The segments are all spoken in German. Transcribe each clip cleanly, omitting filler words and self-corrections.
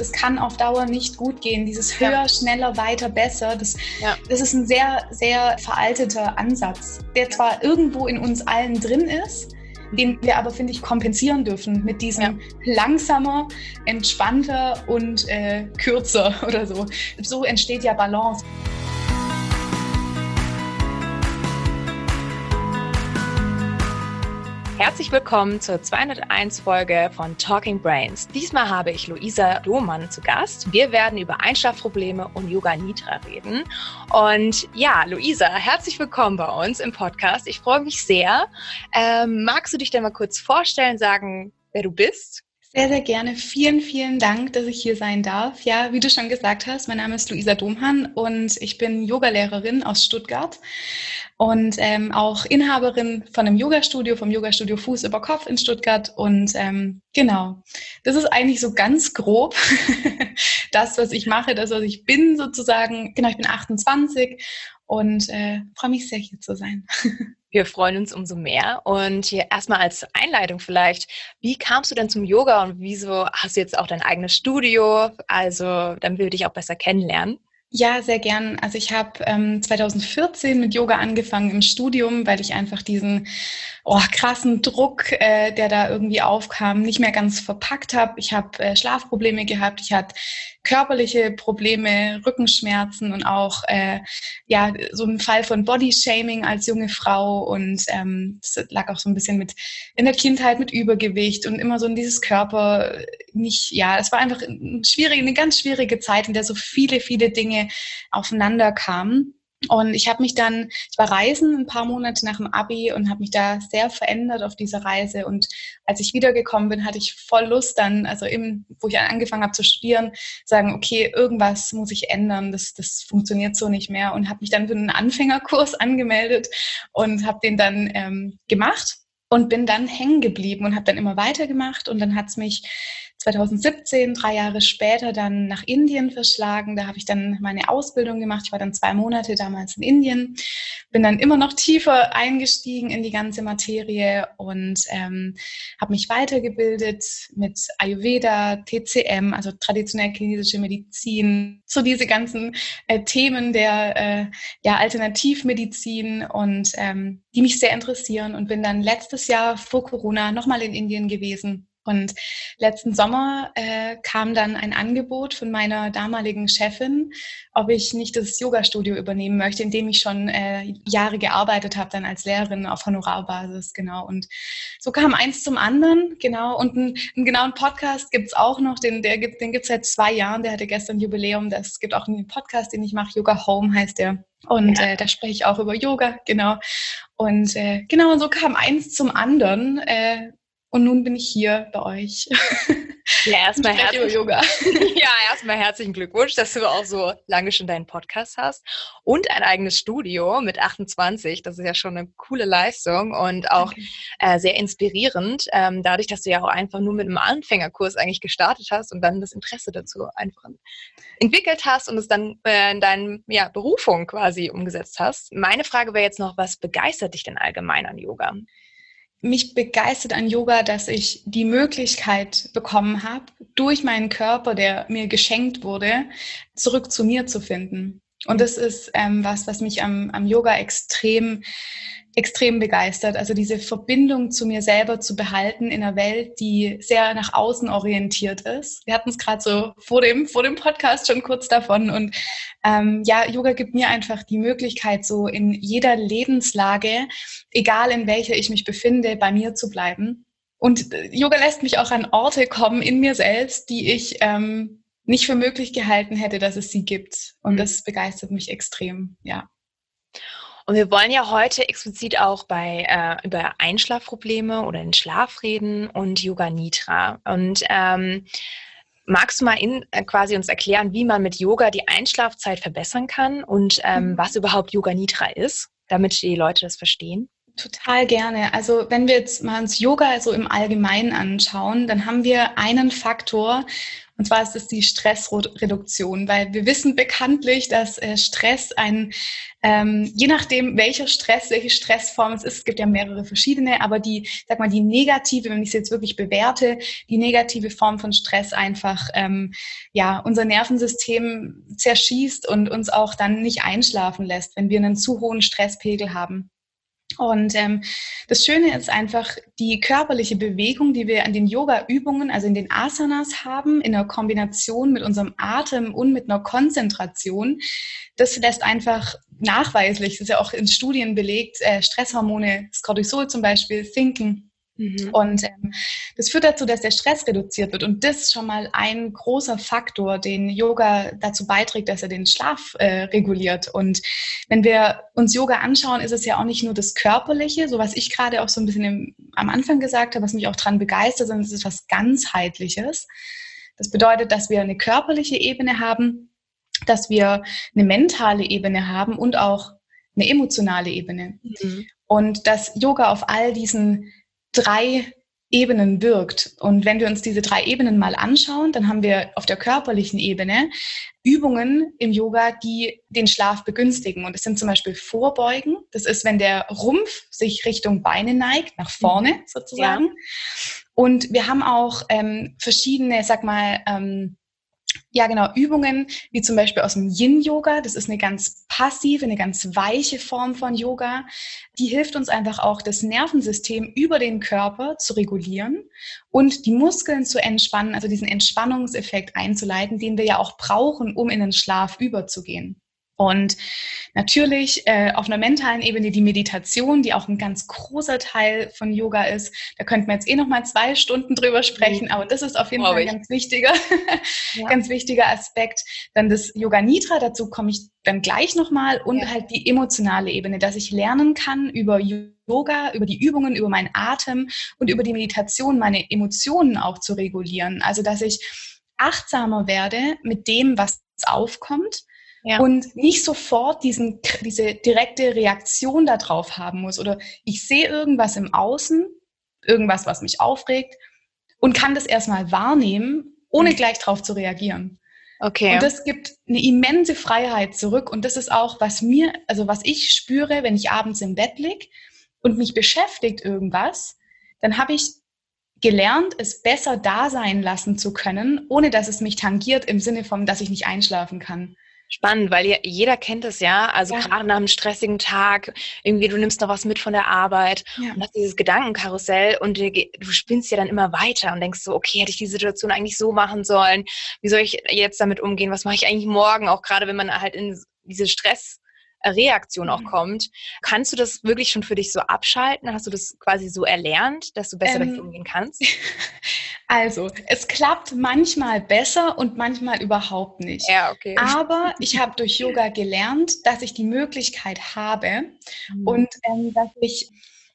das kann auf Dauer nicht gut gehen. Dieses höher, schneller, weiter, besser, das ist ein sehr, sehr veralteter Ansatz, der zwar irgendwo in uns allen drin ist, den wir aber, finde ich, kompensieren dürfen mit diesem langsamer, entspannter und kürzer oder so. So entsteht ja Balance. Herzlich willkommen zur 201-Folge von Talking Brains. Diesmal habe ich Louisa Domhan zu Gast. Wir werden über Einschlafprobleme und Yoga Nidra reden. Und ja, Louisa, herzlich willkommen bei uns im Podcast. Ich freue mich sehr. Magst du dich denn mal kurz vorstellen, sagen, wer du bist? Sehr, sehr gerne. Vielen, vielen Dank, dass ich hier sein darf. Ja, wie du schon gesagt hast, mein Name ist Louisa Domhan und ich bin Yogalehrerin aus Stuttgart und auch Inhaberin von einem Yoga-Studio, vom Yoga-Studio Fuß über Kopf in Stuttgart. Und genau, das ist eigentlich so ganz grob das, was ich mache, das, was ich bin sozusagen. Genau, ich bin 28 und freue mich sehr, hier zu sein. Wir freuen uns umso mehr. Und hier erstmal als Einleitung vielleicht, wie kamst du denn zum Yoga und wieso hast du jetzt auch dein eigenes Studio? Also, dann will ich dich auch besser kennenlernen. Ja, sehr gern. Also ich habe 2014 mit Yoga angefangen im Studium, weil ich einfach diesen krassen Druck, der da irgendwie aufkam, nicht mehr ganz verpackt habe. Ich habe Schlafprobleme gehabt, ich hatte körperliche Probleme, Rückenschmerzen und auch so ein Fall von Bodyshaming als junge Frau. Und das lag auch so ein bisschen mit in der Kindheit mit Übergewicht und immer so in dieses Körper nicht, es war einfach eine ganz schwierige Zeit, in der so viele, viele Dinge aufeinander kamen. Und ich war reisen ein paar Monate nach dem Abi und habe mich da sehr verändert auf dieser Reise. Und als ich wiedergekommen bin, hatte ich voll Lust dann, wo ich angefangen habe zu studieren, sagen, okay, irgendwas muss ich ändern, das funktioniert so nicht mehr. Und habe mich dann für einen Anfängerkurs angemeldet und habe den dann gemacht und bin dann hängen geblieben und habe dann immer weitergemacht. Und dann hat es mich 2017, 3 Jahre später, dann nach Indien verschlagen. Da habe ich dann meine Ausbildung gemacht. Ich war dann 2 Monate damals in Indien, bin dann immer noch tiefer eingestiegen in die ganze Materie und habe mich weitergebildet mit Ayurveda, TCM, also traditionell chinesische Medizin, so diese ganzen Themen der Alternativmedizin und die mich sehr interessieren, und bin dann letztes Jahr vor Corona nochmal in Indien gewesen. Und letzten Sommer kam dann ein Angebot von meiner damaligen Chefin, ob ich nicht das Yoga-Studio übernehmen möchte, in dem ich schon Jahre gearbeitet habe, dann als Lehrerin auf Honorarbasis, genau. Und so kam eins zum anderen, genau. Und einen genauen Podcast gibt es auch noch, den gibt es seit 2 Jahren, der hatte gestern Jubiläum. Es gibt auch einen Podcast, den ich mache, Yoga Home heißt der. Und da spreche ich auch über Yoga, genau. Und so kam eins zum anderen. Und nun bin ich hier bei euch. Ja, erstmal herzlichen Glückwunsch, dass du auch so lange schon deinen Podcast hast und ein eigenes Studio mit 28. Das ist ja schon eine coole Leistung und auch sehr inspirierend, dadurch, dass du ja auch einfach nur mit einem Anfängerkurs eigentlich gestartet hast und dann das Interesse dazu einfach entwickelt hast und es dann in deinen Berufung quasi umgesetzt hast. Meine Frage wäre jetzt noch, was begeistert dich denn allgemein an Yoga? Mich begeistert an Yoga, dass ich die Möglichkeit bekommen habe, durch meinen Körper, der mir geschenkt wurde, zurück zu mir zu finden. Und das ist was mich am Yoga extrem, extrem begeistert. Also diese Verbindung zu mir selber zu behalten in einer Welt, die sehr nach außen orientiert ist. Wir hatten es gerade so vor dem Podcast schon kurz davon. Und Yoga gibt mir einfach die Möglichkeit, so in jeder Lebenslage, egal in welcher ich mich befinde, bei mir zu bleiben. Und Yoga lässt mich auch an Orte kommen in mir selbst, die ich nicht für möglich gehalten hätte, dass es sie gibt. Und das begeistert mich extrem, Und wir wollen ja heute explizit auch über Einschlafprobleme oder den Schlaf reden und Yoga Nidra. Und magst du mal quasi uns erklären, wie man mit Yoga die Einschlafzeit verbessern kann und was überhaupt Yoga Nidra ist, damit die Leute das verstehen? Total gerne. Also wenn wir jetzt mal uns Yoga so im Allgemeinen anschauen, dann haben wir einen Faktor, Und zwar ist es die Stressreduktion, weil wir wissen bekanntlich, dass Stress je nachdem welcher Stress, welche Stressform es ist, es gibt ja mehrere verschiedene, aber die negative, wenn ich es jetzt wirklich bewerte, die negative Form von Stress einfach unser Nervensystem zerschießt und uns auch dann nicht einschlafen lässt, wenn wir einen zu hohen Stresspegel haben. Und das Schöne ist einfach die körperliche Bewegung, die wir an den Yoga-Übungen, also in den Asanas haben, in der Kombination mit unserem Atem und mit einer Konzentration. Das lässt einfach nachweislich, das ist ja auch in Studien belegt, Stresshormone, das Cortisol zum Beispiel, sinken. Und das führt dazu, dass der Stress reduziert wird. Und das ist schon mal ein großer Faktor, den Yoga dazu beiträgt, dass er den Schlaf reguliert. Und wenn wir uns Yoga anschauen, ist es ja auch nicht nur das Körperliche, so was ich gerade auch so ein bisschen am Anfang gesagt habe, was mich auch daran begeistert, sondern es ist was Ganzheitliches. Das bedeutet, dass wir eine körperliche Ebene haben, dass wir eine mentale Ebene haben und auch eine emotionale Ebene. Mhm. Und dass Yoga auf all diesen 3 Ebenen wirkt. Und wenn wir uns diese 3 Ebenen mal anschauen, dann haben wir auf der körperlichen Ebene Übungen im Yoga, die den Schlaf begünstigen. Und das sind zum Beispiel Vorbeugen. Das ist, wenn der Rumpf sich Richtung Beine neigt, nach vorne sozusagen. Ja. Und wir haben auch verschiedene, Übungen, wie zum Beispiel aus dem Yin-Yoga. Das ist eine ganz passive, eine ganz weiche Form von Yoga. Die hilft uns einfach auch, das Nervensystem über den Körper zu regulieren und die Muskeln zu entspannen, also diesen Entspannungseffekt einzuleiten, den wir ja auch brauchen, um in den Schlaf überzugehen. Und natürlich auf einer mentalen Ebene die Meditation, die auch ein ganz großer Teil von Yoga ist. Da könnten wir jetzt nochmal 2 Stunden drüber sprechen, aber das ist auf jeden Fall ein ganz wichtiger, ganz wichtiger Aspekt. Dann das Yoga Nidra, dazu komme ich dann gleich nochmal. Und halt die emotionale Ebene, dass ich lernen kann, über Yoga, über die Übungen, über meinen Atem und über die Meditation meine Emotionen auch zu regulieren. Also dass ich achtsamer werde mit dem, was aufkommt. Ja. Und nicht sofort diese direkte Reaktion darauf haben muss. Oder ich sehe irgendwas im Außen, irgendwas, was mich aufregt, und kann das erstmal wahrnehmen, ohne gleich darauf zu reagieren. Okay. Und das gibt eine immense Freiheit zurück. Und das ist auch, was ich spüre, wenn ich abends im Bett liege und mich beschäftigt irgendwas, dann habe ich gelernt, es besser da sein lassen zu können, ohne dass es mich tangiert, im Sinne von, dass ich nicht einschlafen kann. Spannend, weil jeder kennt es ja, also gerade nach einem stressigen Tag, irgendwie du nimmst noch was mit von der Arbeit und hast dieses Gedankenkarussell und du spinnst ja dann immer weiter und denkst so, okay, hätte ich die Situation eigentlich so machen sollen, wie soll ich jetzt damit umgehen, was mache ich eigentlich morgen, auch gerade wenn man halt in diese Stressreaktion auch kommt. Kannst du das wirklich schon für dich so abschalten? Hast du das quasi so erlernt, dass du besser damit umgehen kannst? Also, es klappt manchmal besser und manchmal überhaupt nicht. Ja, okay. Aber ich habe durch Yoga gelernt, dass ich die Möglichkeit habe und dass ich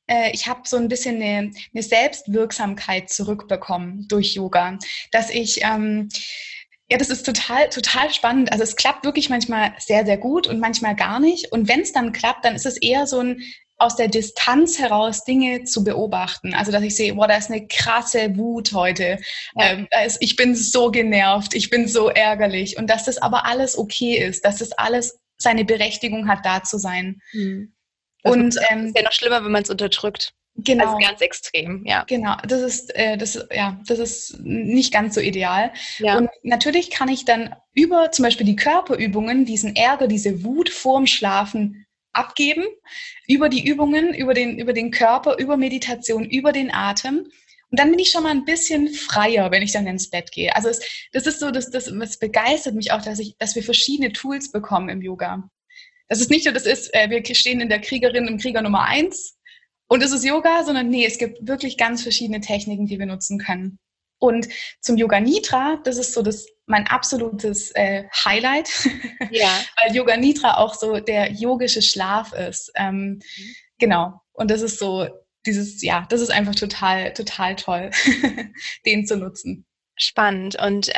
habe so ein bisschen eine Selbstwirksamkeit zurückbekommen durch Yoga, dass ich das ist total, total spannend. Also es klappt wirklich manchmal sehr, sehr gut und manchmal gar nicht. Und wenn es dann klappt, dann ist es eher so ein aus der Distanz heraus Dinge zu beobachten. Also dass ich sehe, boah, da ist eine krasse Wut heute. Ich bin so genervt, ich bin so ärgerlich. Und dass das aber alles okay ist, dass das alles seine Berechtigung hat, da zu sein. Und das ist ja noch schlimmer, wenn man es unterdrückt. Genau. Also ganz extrem, ja. Genau, das ist nicht ganz so ideal. Ja. Und natürlich kann ich dann über zum Beispiel die Körperübungen diesen Ärger, diese Wut vorm Schlafen abgeben, über die Übungen, über den Körper, über Meditation, über den Atem. Und dann bin ich schon mal ein bisschen freier, wenn ich dann ins Bett gehe. Also das ist so, das begeistert mich auch, dass wir verschiedene Tools bekommen im Yoga. Das ist nicht nur, wir stehen in der Kriegerin im Krieger Nummer 1 und es ist Yoga, sondern es gibt wirklich ganz verschiedene Techniken, die wir nutzen können. Und zum Yoga Nidra, das ist so mein absolutes Highlight, weil Yoga Nidra auch so der yogische Schlaf ist. Genau, und das ist so das ist einfach total, total toll, den zu nutzen. Spannend. Und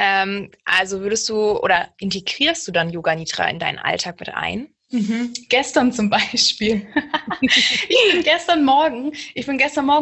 also integrierst du dann Yoga Nidra in deinen Alltag mit ein? Mhm. Gestern zum Beispiel. Ich bin gestern Morgen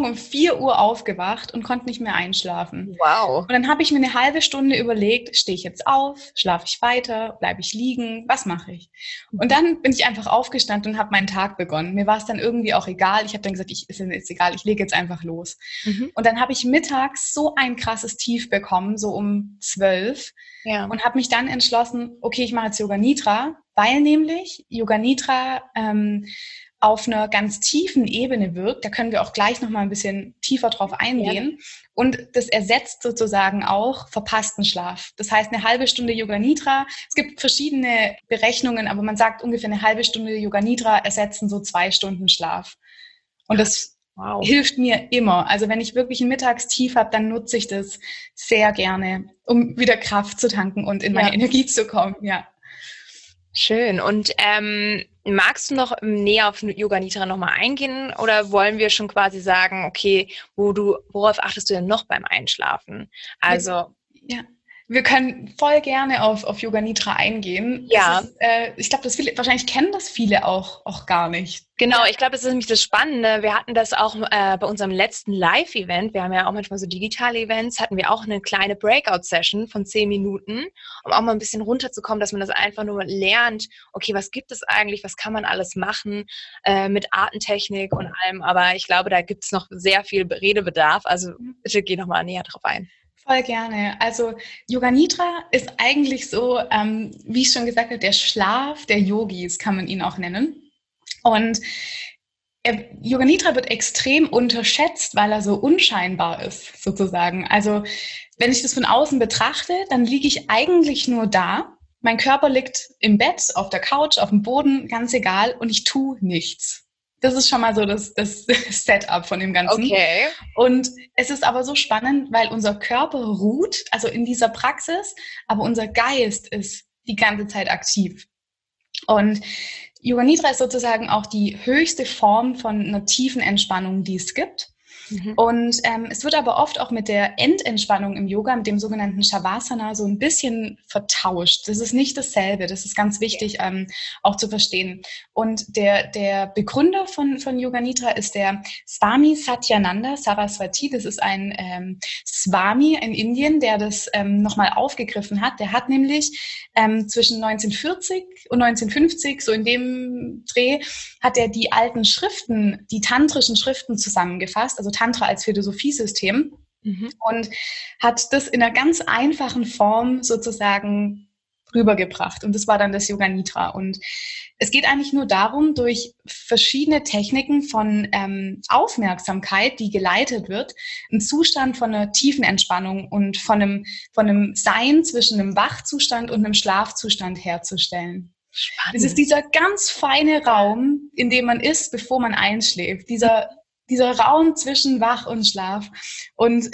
um 4 Uhr aufgewacht und konnte nicht mehr einschlafen. Wow. Und dann habe ich mir eine halbe Stunde überlegt, stehe ich jetzt auf, schlafe ich weiter, bleibe ich liegen, was mache ich? Und dann bin ich einfach aufgestanden und habe meinen Tag begonnen. Mir war es dann irgendwie auch egal. Ich habe dann gesagt, ist egal, ich lege jetzt einfach los. Mhm. Und dann habe ich mittags so ein krasses Tief bekommen, so um 12. Ja. Und habe mich dann entschlossen, okay, ich mache jetzt Yoga Nidra, weil nämlich Yoga Nidra auf einer ganz tiefen Ebene wirkt. Da können wir auch gleich nochmal ein bisschen tiefer drauf eingehen. Ja. Und das ersetzt sozusagen auch verpassten Schlaf. Das heißt, eine halbe Stunde Yoga Nidra, es gibt verschiedene Berechnungen, aber man sagt ungefähr eine halbe Stunde Yoga Nidra ersetzen so 2 Stunden Schlaf. Und das hilft mir immer. Also wenn ich wirklich ein Mittagstief habe, dann nutze ich das sehr gerne, um wieder Kraft zu tanken und in meine Energie zu kommen. Ja. Schön. Und magst du noch näher auf Yoga Nidra nochmal eingehen oder wollen wir schon quasi sagen, okay, worauf achtest du denn noch beim Einschlafen? Also ja. Wir können voll gerne auf Yoga Nidra eingehen. Ja. Ich glaube, wahrscheinlich kennen das viele auch gar nicht. Genau, ich glaube, das ist nämlich das Spannende. Wir hatten das auch bei unserem letzten Live-Event. Wir haben ja auch manchmal so digitale Events. Hatten wir auch eine kleine Breakout-Session von 10 Minuten, um auch mal ein bisschen runterzukommen, dass man das einfach nur lernt. Okay, was gibt es eigentlich? Was kann man alles machen mit Atemtechnik und allem? Aber ich glaube, da gibt es noch sehr viel Redebedarf. Also bitte geh nochmal näher drauf ein. Voll gerne. Also Yoga Nidra ist eigentlich so, wie ich schon gesagt habe, der Schlaf der Yogis, kann man ihn auch nennen. Und Yoga Nidra wird extrem unterschätzt, weil er so unscheinbar ist, sozusagen. Also wenn ich das von außen betrachte, dann liege ich eigentlich nur da. Mein Körper liegt im Bett, auf der Couch, auf dem Boden, ganz egal, und ich tue nichts. Das ist schon mal so das Setup von dem Ganzen. Okay. Und es ist aber so spannend, weil unser Körper ruht, also in dieser Praxis, aber unser Geist ist die ganze Zeit aktiv. Und Yoga Nidra ist sozusagen auch die höchste Form von einer tiefen Entspannung, die es gibt. Mhm. Und es wird aber oft auch mit der Endentspannung im Yoga, mit dem sogenannten Shavasana, so ein bisschen vertauscht. Das ist nicht dasselbe, das ist ganz wichtig auch zu verstehen. Und der Begründer von Yoga Nidra ist der Swami Satyananda Saraswati. Das ist ein Swami in Indien, der das nochmal aufgegriffen hat. Der hat nämlich zwischen 1940 und 1950, so in dem Dreh, hat er die alten Schriften, die tantrischen Schriften zusammengefasst, also Tantra als Philosophiesystem, und hat das in einer ganz einfachen Form sozusagen rübergebracht. Und das war dann das Yoga Nidra. Und es geht eigentlich nur darum, durch verschiedene Techniken von Aufmerksamkeit, die geleitet wird, einen Zustand von einer tiefen Entspannung und von einem Sein zwischen einem Wachzustand und einem Schlafzustand herzustellen. Spannend. Es ist dieser ganz feine Raum, in dem man ist, bevor man einschläft. Dieser Raum zwischen Wach und Schlaf. Und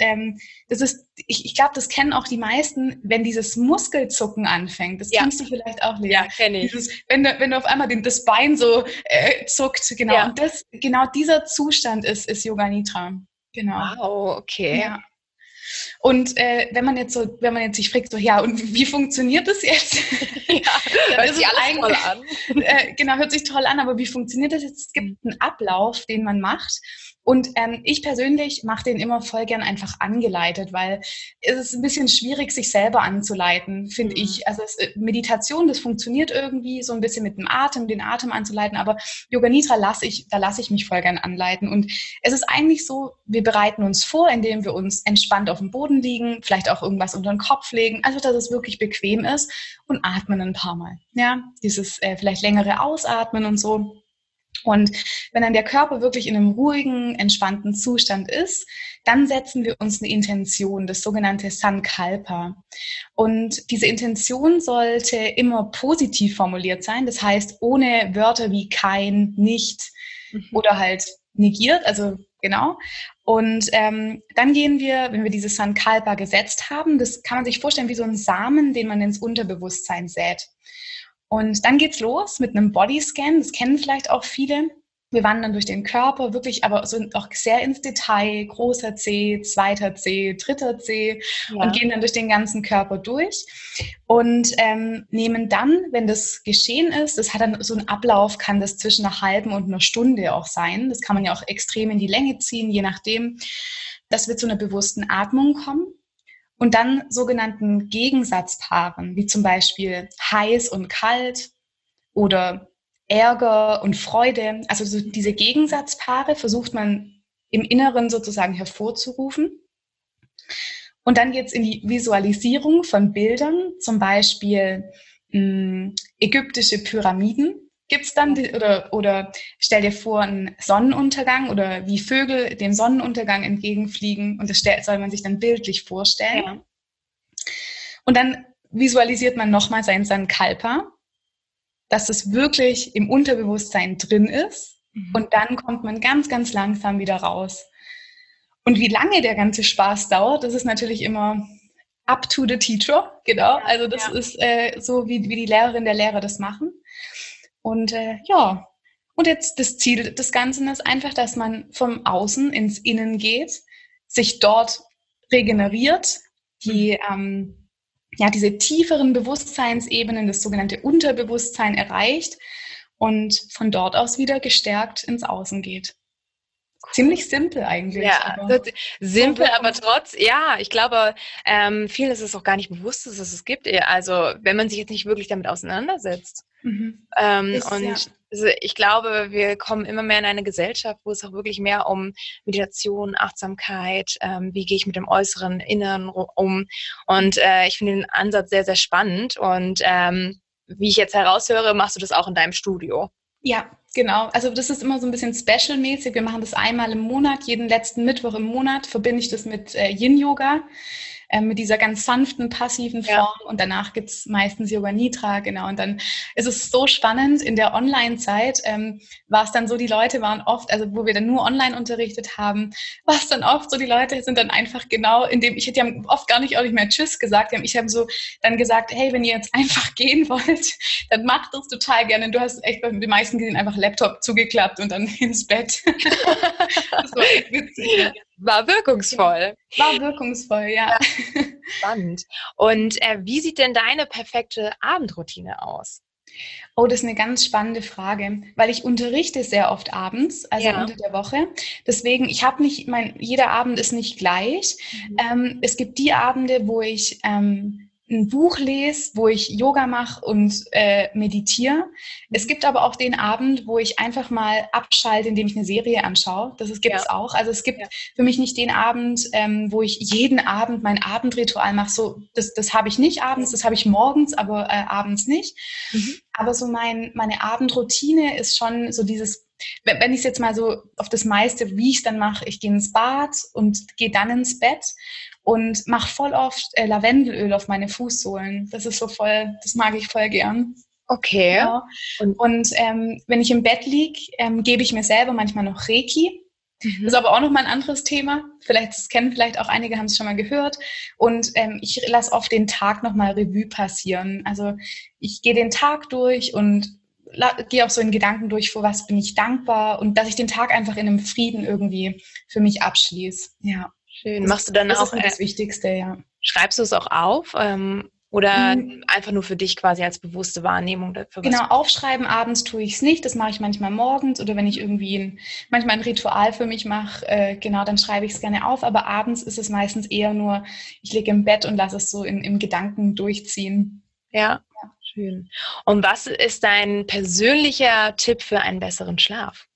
das ist, ich glaube, das kennen auch die meisten, wenn dieses Muskelzucken anfängt. Das kennst du vielleicht auch, Lea. Ja, kenne ich. Wenn du auf einmal das Bein so zuckt, genau. Ja. Und genau dieser Zustand ist Yoga Nidra. Genau. Wow, okay. Ja. Und wenn man jetzt sich fragt, so ja, und wie funktioniert das jetzt? Ja, hört sich alles toll an. Genau, hört sich toll an, aber wie funktioniert das jetzt? Es gibt einen Ablauf, den man macht. Und ich persönlich mache den immer voll gern einfach angeleitet, weil es ist ein bisschen schwierig, sich selber anzuleiten, finde ich. Also Meditation, das funktioniert irgendwie so ein bisschen mit dem Atem, den Atem anzuleiten, aber Yoga Nidra lasse ich mich voll gern anleiten. Und es ist eigentlich so, wir bereiten uns vor, indem wir uns entspannt auf dem Boden liegen, vielleicht auch irgendwas unter den Kopf legen, also dass es wirklich bequem ist, und atmen ein paar Mal. Ja, dieses vielleicht längere Ausatmen und so. Und wenn dann der Körper wirklich in einem ruhigen, entspannten Zustand ist, dann setzen wir uns eine Intention, das sogenannte Sankalpa. Und diese Intention sollte immer positiv formuliert sein, das heißt ohne Wörter wie kein, nicht oder halt negiert, also genau. Und dann gehen wir, wenn wir dieses Sankalpa gesetzt haben, das kann man sich vorstellen wie so einen Samen, den man ins Unterbewusstsein sät. Und dann geht's los mit einem Bodyscan, das kennen vielleicht auch viele. Wir wandern durch den Körper, wirklich aber so auch sehr ins Detail, großer Zeh, zweiter Zeh, dritter Zeh, ja, und gehen dann durch den ganzen Körper durch und nehmen dann, wenn das geschehen ist, das hat dann so einen Ablauf, kann das zwischen einer halben und einer Stunde auch sein, das kann man ja auch extrem in die Länge ziehen, je nachdem, dass wir zu einer bewussten Atmung kommen und dann sogenannten Gegensatzpaaren, wie zum Beispiel heiß und kalt oder Ärger und Freude, also so diese Gegensatzpaare versucht man im Inneren sozusagen hervorzurufen. Und dann geht es in die Visualisierung von Bildern, zum Beispiel ägyptische Pyramiden gibt es dann, oder stell dir vor einen Sonnenuntergang oder wie Vögel dem Sonnenuntergang entgegenfliegen und das soll man sich dann bildlich vorstellen. Ja. Und dann visualisiert man nochmal sein Sankalpa, dass es wirklich im Unterbewusstsein drin ist, und dann kommt man ganz, ganz langsam wieder raus. Und wie lange der ganze Spaß dauert, das ist natürlich immer up to the teacher, genau. Ja, also das ist so, wie die Lehrerin der Lehrer das machen. Und ja, und jetzt das Ziel des Ganzen ist einfach, dass man vom Außen ins Innen geht, sich dort regeneriert, die ja, diese tieferen Bewusstseinsebenen, das sogenannte Unterbewusstsein erreicht und von dort aus wieder gestärkt ins Außen geht. Ziemlich simpel eigentlich. Ja, aber simpel, aber trotz, ja, ich glaube, vielen ist es auch gar nicht bewusst, dass es gibt. Also, wenn man sich jetzt nicht wirklich damit auseinandersetzt. Mhm. Ich glaube, wir kommen immer mehr in eine Gesellschaft, wo es auch wirklich mehr um Meditation, Achtsamkeit, wie gehe ich mit dem äußeren Inneren um. Und ich finde den Ansatz sehr, sehr spannend. Und wie ich jetzt heraushöre, machst du das auch in deinem Studio. Ja, genau. Also das ist immer so ein bisschen specialmäßig. Wir machen das einmal im Monat, jeden letzten Mittwoch im Monat verbinde ich das mit Yin-Yoga, mit dieser ganz sanften, passiven Form, ja, und danach gibt es meistens Yoga Nidra, genau. Und dann ist es so spannend, in der Online-Zeit war es dann so, die Leute waren oft, also wo wir dann nur online unterrichtet haben, war es dann oft so, die Leute sind dann einfach genau, indem ich hätte ja oft auch nicht mehr Tschüss gesagt, ich habe so dann gesagt, hey, wenn ihr jetzt einfach gehen wollt, dann macht das total gerne. Du hast echt bei den meisten gesehen, einfach Laptop zugeklappt und dann ins Bett. Das war echt witzig. War wirkungsvoll. War wirkungsvoll, ja. Spannend. Und wie sieht denn deine perfekte Abendroutine aus? Oh, das ist eine ganz spannende Frage, weil ich unterrichte sehr oft abends, also unter der Woche. Deswegen, ich habe nicht, jeder Abend ist nicht gleich. Mhm. Es gibt die Abende, wo ich ein Buch lese, wo ich Yoga mache und meditiere. Es gibt aber auch den Abend, wo ich einfach mal abschalte, indem ich eine Serie anschaue. Das gibt es auch. Also es gibt für mich nicht den Abend, wo ich jeden Abend mein Abendritual mache. So, das habe ich nicht abends, das habe ich morgens, aber abends nicht. Mhm. Aber so meine Abendroutine ist schon so dieses, wenn ich es jetzt mal so auf das meiste, wie ich es dann mache, ich gehe ins Bad und gehe dann ins Bett und mache voll oft Lavendelöl auf meine Fußsohlen. Das ist so voll, das mag ich voll gern. Okay. Genau. Und wenn ich im Bett liege, gebe ich mir selber manchmal noch Reiki. Mhm. Das ist aber auch nochmal ein anderes Thema. Das kennen vielleicht auch einige, haben es schon mal gehört. Und ich lasse oft den Tag nochmal Revue passieren. Also ich gehe den Tag durch und gehe auch so in Gedanken durch, für was bin ich dankbar, und dass ich den Tag einfach in einem Frieden irgendwie für mich abschließe. Ja. Schön. Machst du dann das auch ist das Wichtigste, ja. Schreibst du es auch auf oder einfach nur für dich quasi als bewusste Wahrnehmung dafür? Genau, aufschreiben abends tue ich es nicht. Das mache ich manchmal morgens oder wenn ich irgendwie manchmal ein Ritual für mich mache, genau, dann schreibe ich es gerne auf. Aber abends ist es meistens eher nur, ich liege im Bett und lasse es so im Gedanken durchziehen. Ja, schön. Und was ist dein persönlicher Tipp für einen besseren Schlaf?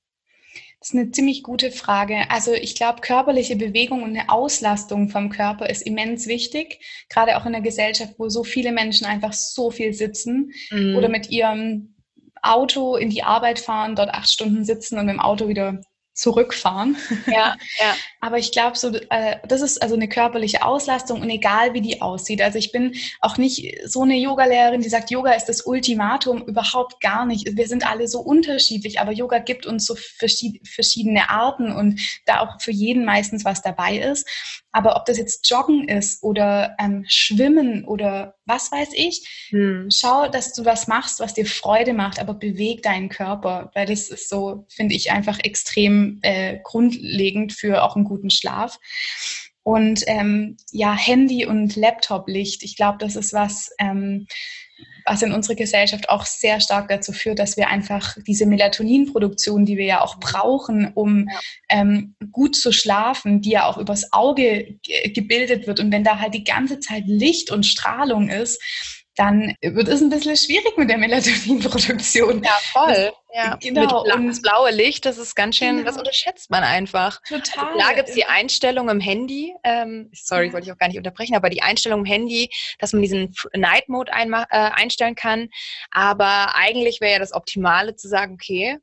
Das ist eine ziemlich gute Frage. Also ich glaube, körperliche Bewegung und eine Auslastung vom Körper ist immens wichtig, gerade auch in der Gesellschaft, wo so viele Menschen einfach so viel sitzen oder mit ihrem Auto in die Arbeit fahren, dort 8 Stunden sitzen und mit dem Auto wieder zurückfahren. Ja, ja. Aber ich glaube, so, das ist also eine körperliche Auslastung und egal, wie die aussieht. Also ich bin auch nicht so eine Yogalehrerin, die sagt, Yoga ist das Ultimatum, überhaupt gar nicht. Wir sind alle so unterschiedlich, aber Yoga gibt uns so verschiedene Arten und da auch für jeden meistens was dabei ist. Aber ob das jetzt Joggen ist oder Schwimmen oder was weiß ich, schau, dass du was machst, was dir Freude macht, aber beweg deinen Körper, weil das ist so, finde ich, einfach extrem grundlegend für auch einen guten Schlaf. Und ja, Handy und Laptop-Licht, ich glaube, das ist was, was in unserer Gesellschaft auch sehr stark dazu führt, dass wir einfach diese Melatoninproduktion, die wir ja auch brauchen, um gut zu schlafen, die ja auch übers Auge gebildet wird. Und wenn da halt die ganze Zeit Licht und Strahlung ist, dann wird es ein bisschen schwierig mit der Melatoninproduktion. Ja, voll. Ja, genau. Und das blaue Licht, das ist ganz schön, das unterschätzt man einfach. Total. Also, da gibt es die Einstellung im Handy, sorry, wollte ich auch gar nicht unterbrechen, aber die Einstellung im Handy, dass man diesen Night Mode einstellen kann. Aber eigentlich wäre ja das Optimale zu sagen, okay,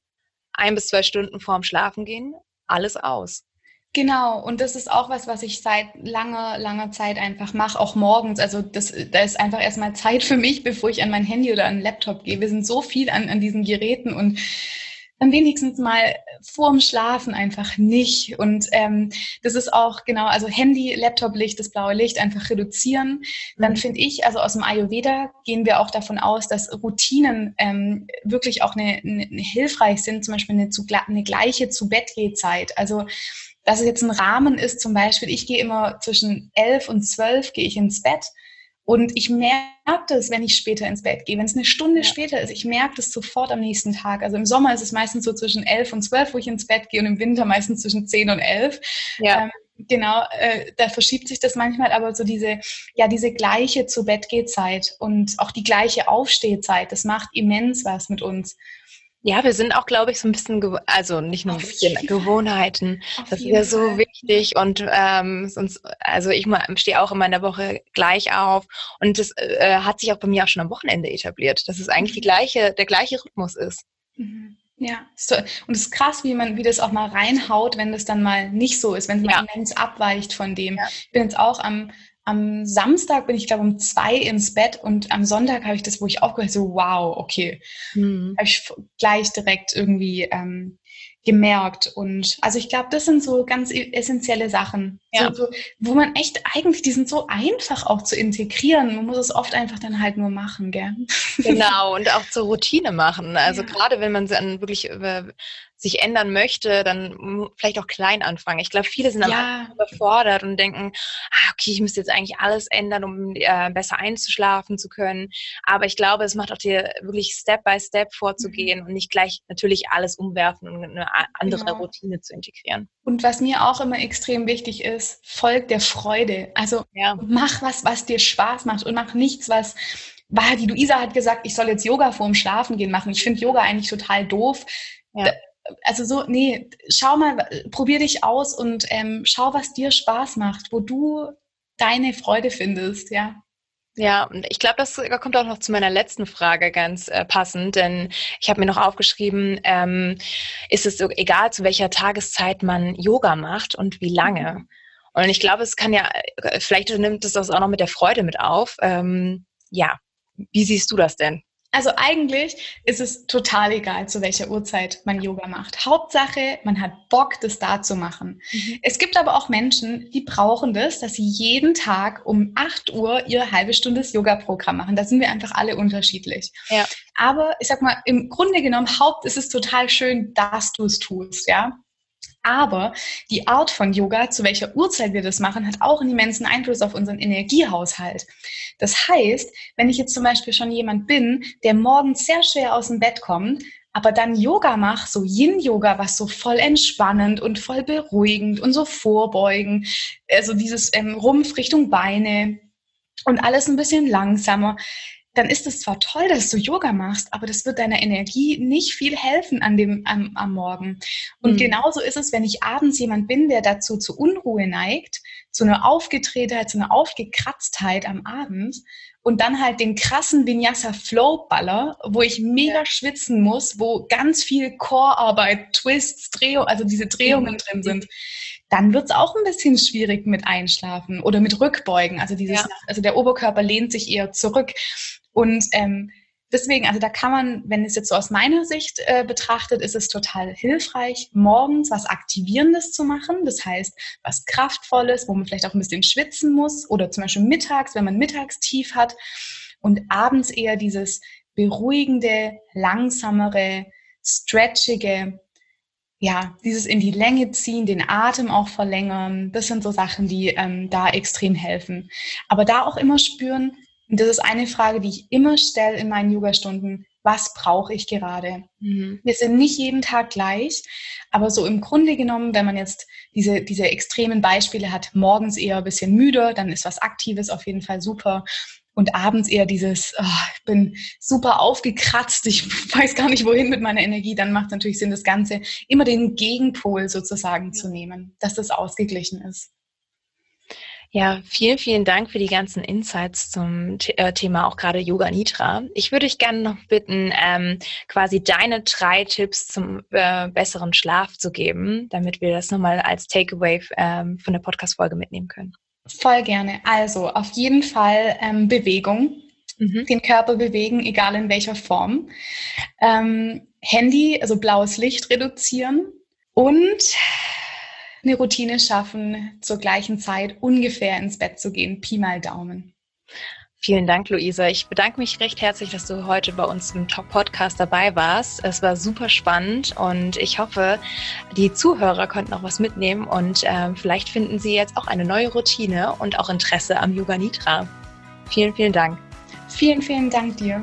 1 bis 2 Stunden vorm Schlafen gehen, alles aus. Genau, und das ist auch was, was ich seit langer Zeit einfach mache, auch morgens. Also da ist einfach erstmal Zeit für mich, bevor ich an mein Handy oder an den Laptop gehe. Wir sind so viel an diesen Geräten und dann wenigstens mal vorm Schlafen einfach nicht. Und das ist auch, genau, also Handy, Laptop-Licht, das blaue Licht einfach reduzieren. Dann finde ich, also aus dem Ayurveda gehen wir auch davon aus, dass Routinen wirklich auch eine hilfreich sind, zum Beispiel eine gleiche Zu-Bett-Geh-Zeit. Also dass es jetzt ein Rahmen ist, zum Beispiel, ich gehe immer zwischen 11 und 12 gehe ich ins Bett und ich merke das, wenn ich später ins Bett gehe, wenn es eine Stunde später ist, ich merke das sofort am nächsten Tag. Also im Sommer ist es meistens so zwischen 11 und 12, wo ich ins Bett gehe und im Winter meistens zwischen 10 und 11. Ja. Genau, da verschiebt sich das manchmal, aber so diese gleiche Zu-Bett-Geh-Zeit und auch die gleiche Aufstehzeit, das macht immens was mit uns. Ja, wir sind auch, glaube ich, so ein bisschen, also nicht nur ein bisschen, Gewohnheiten. Das ist ja so wichtig und sonst, also ich stehe auch immer in der Woche gleich auf und das hat sich auch bei mir auch schon am Wochenende etabliert, dass es eigentlich der gleiche Rhythmus ist. Mhm. Ja, so. Und es ist krass, wie das auch mal reinhaut, wenn das dann mal nicht so ist, wenn es mal immens abweicht von dem. Ja. Ich bin jetzt auch am Samstag bin ich, glaube ich, um 2 ins Bett und am Sonntag habe ich das, wo ich aufgehört habe, so wow, okay. Habe ich gleich direkt irgendwie gemerkt. Und also ich glaube, das sind so ganz essentielle Sachen, so, wo man echt eigentlich, die sind so einfach auch zu integrieren. Man muss es oft einfach dann halt nur machen, gell? Genau, und auch zur Routine machen. Also gerade wenn man dann wirklich sich ändern möchte, dann vielleicht auch klein anfangen. Ich glaube, viele sind am Anfang überfordert und denken, okay, ich müsste jetzt eigentlich alles ändern, um besser einzuschlafen zu können. Aber ich glaube, es macht auch dir wirklich Step by Step vorzugehen und nicht gleich natürlich alles umwerfen und eine andere Routine zu integrieren. Und was mir auch immer extrem wichtig ist, folg der Freude. Also mach was, was dir Spaß macht und mach nichts, was... Die Luisa hat gesagt, ich soll jetzt Yoga vorm Schlafen gehen machen. Ich finde Yoga eigentlich total doof. Ja. Also so, nee, schau mal, probier dich aus und schau, was dir Spaß macht, wo du deine Freude findest, Ja, und ich glaube, das kommt auch noch zu meiner letzten Frage ganz passend, denn ich habe mir noch aufgeschrieben, ist es so egal, zu welcher Tageszeit man Yoga macht und wie lange? Und ich glaube, es kann ja, vielleicht nimmt es das auch noch mit der Freude mit auf. Wie siehst du das denn? Also eigentlich ist es total egal, zu welcher Uhrzeit man Yoga macht. Hauptsache, man hat Bock, das da zu machen. Es gibt aber auch Menschen, die brauchen das, dass sie jeden Tag um 8 Uhr ihre halbe Stunde das Yoga-Programm machen. Da sind wir einfach alle unterschiedlich. Ja. Aber ich sag mal, im Grunde genommen, ist es total schön, dass du es tust, ja. Aber die Art von Yoga, zu welcher Uhrzeit wir das machen, hat auch einen immensen Einfluss auf unseren Energiehaushalt. Das heißt, wenn ich jetzt zum Beispiel schon jemand bin, der morgens sehr schwer aus dem Bett kommt, aber dann Yoga mache, so Yin-Yoga, was so voll entspannend und voll beruhigend und so vorbeugen, also dieses Rumpf Richtung Beine und alles ein bisschen langsamer, dann ist es zwar toll, dass du Yoga machst, aber das wird deiner Energie nicht viel helfen am Morgen. Und genauso ist es, wenn ich abends jemand bin, der dazu zu Unruhe neigt, zu einer Aufgetretenheit, zu einer Aufgekratztheit am Abend und dann halt den krassen Vinyasa Flow Baller, wo ich mega schwitzen muss, wo ganz viel Core-Arbeit, Twists, Drehungen, also diese Drehungen drin sind. dann wird es auch ein bisschen schwierig mit Einschlafen oder mit Rückbeugen. Also dieses, also der Oberkörper lehnt sich eher zurück. Und deswegen, also da kann man, wenn es jetzt so aus meiner Sicht betrachtet, ist es total hilfreich, morgens was Aktivierendes zu machen. Das heißt, was Kraftvolles, wo man vielleicht auch ein bisschen schwitzen muss. Oder zum Beispiel mittags, wenn man Mittagstief hat. Und abends eher dieses beruhigende, langsamere, stretchige, ja, dieses in die Länge ziehen, den Atem auch verlängern. Das sind so Sachen, die da extrem helfen. Aber da auch immer spüren, und das ist eine Frage, die ich immer stelle in meinen Yoga-Stunden: Was brauche ich gerade? Mhm. Wir sind nicht jeden Tag gleich, aber so im Grunde genommen, wenn man jetzt diese extremen Beispiele hat, morgens eher ein bisschen müder, dann ist was Aktives auf jeden Fall super. Und abends eher dieses, oh, ich bin super aufgekratzt, ich weiß gar nicht, wohin mit meiner Energie. Dann macht es natürlich Sinn, das Ganze immer den Gegenpol sozusagen zu nehmen, dass das ausgeglichen ist. Ja, vielen, vielen Dank für die ganzen Insights zum Thema, auch gerade Yoga Nidra. Ich würde dich gerne noch bitten, quasi deine 3 Tipps zum besseren Schlaf zu geben, damit wir das nochmal als Takeaway von der Podcast-Folge mitnehmen können. Voll gerne. Also auf jeden Fall Bewegung, den Körper bewegen, egal in welcher Form. Handy, also blaues Licht reduzieren und eine Routine schaffen, zur gleichen Zeit ungefähr ins Bett zu gehen. Pi mal Daumen. Vielen Dank, Louisa. Ich bedanke mich recht herzlich, dass du heute bei uns im Top-Podcast dabei warst. Es war super spannend und ich hoffe, die Zuhörer konnten auch was mitnehmen und vielleicht finden sie jetzt auch eine neue Routine und auch Interesse am Yoga Nidra. Vielen, vielen Dank. Vielen, vielen Dank dir.